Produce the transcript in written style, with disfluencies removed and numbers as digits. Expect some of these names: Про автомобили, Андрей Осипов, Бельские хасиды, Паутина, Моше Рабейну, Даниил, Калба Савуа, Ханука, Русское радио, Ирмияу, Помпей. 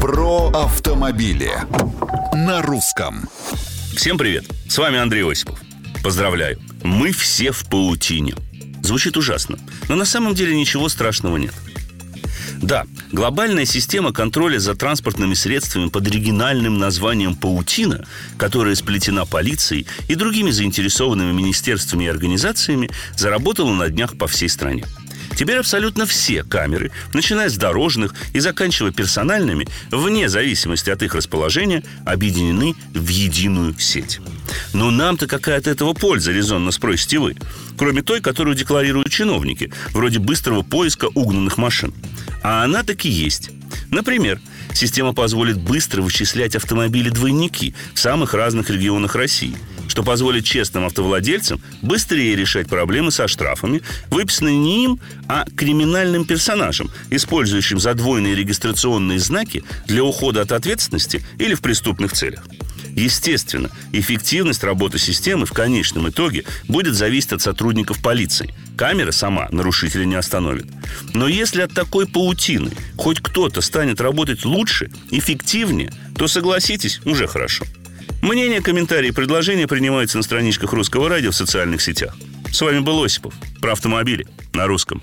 Про автомобили на русском. Всем привет! С вами Андрей Осипов. Поздравляю! Мы все в паутине. Звучит ужасно, но на самом деле ничего страшного нет. Да, глобальная система контроля за транспортными средствами под оригинальным названием «Паутина», которая сплетена полицией и другими заинтересованными министерствами и организациями, заработала на днях по всей стране. Теперь абсолютно все камеры, начиная с дорожных и заканчивая персональными, вне зависимости от их расположения, объединены в единую сеть. Но нам-то какая от этого польза, резонно спросите вы? Кроме той, которую декларируют чиновники, вроде быстрого поиска угнанных машин. А она таки есть. Например, система позволит быстро вычислять автомобили-двойники в самых разных регионах России, что позволит честным автовладельцам быстрее решать проблемы со штрафами, выписанные не им, а криминальным персонажам, использующим задвоенные регистрационные знаки для ухода от ответственности или в преступных целях. Естественно, эффективность работы системы в конечном итоге будет зависеть от сотрудников полиции. Камера сама нарушителя не остановит. Но если от такой паутины хоть кто-то станет работать лучше, эффективнее, то, согласитесь, уже хорошо. Мнения, комментарии и предложения принимаются на страничках Русского радио в социальных сетях. С вами был Осипов. Про автомобили на русском.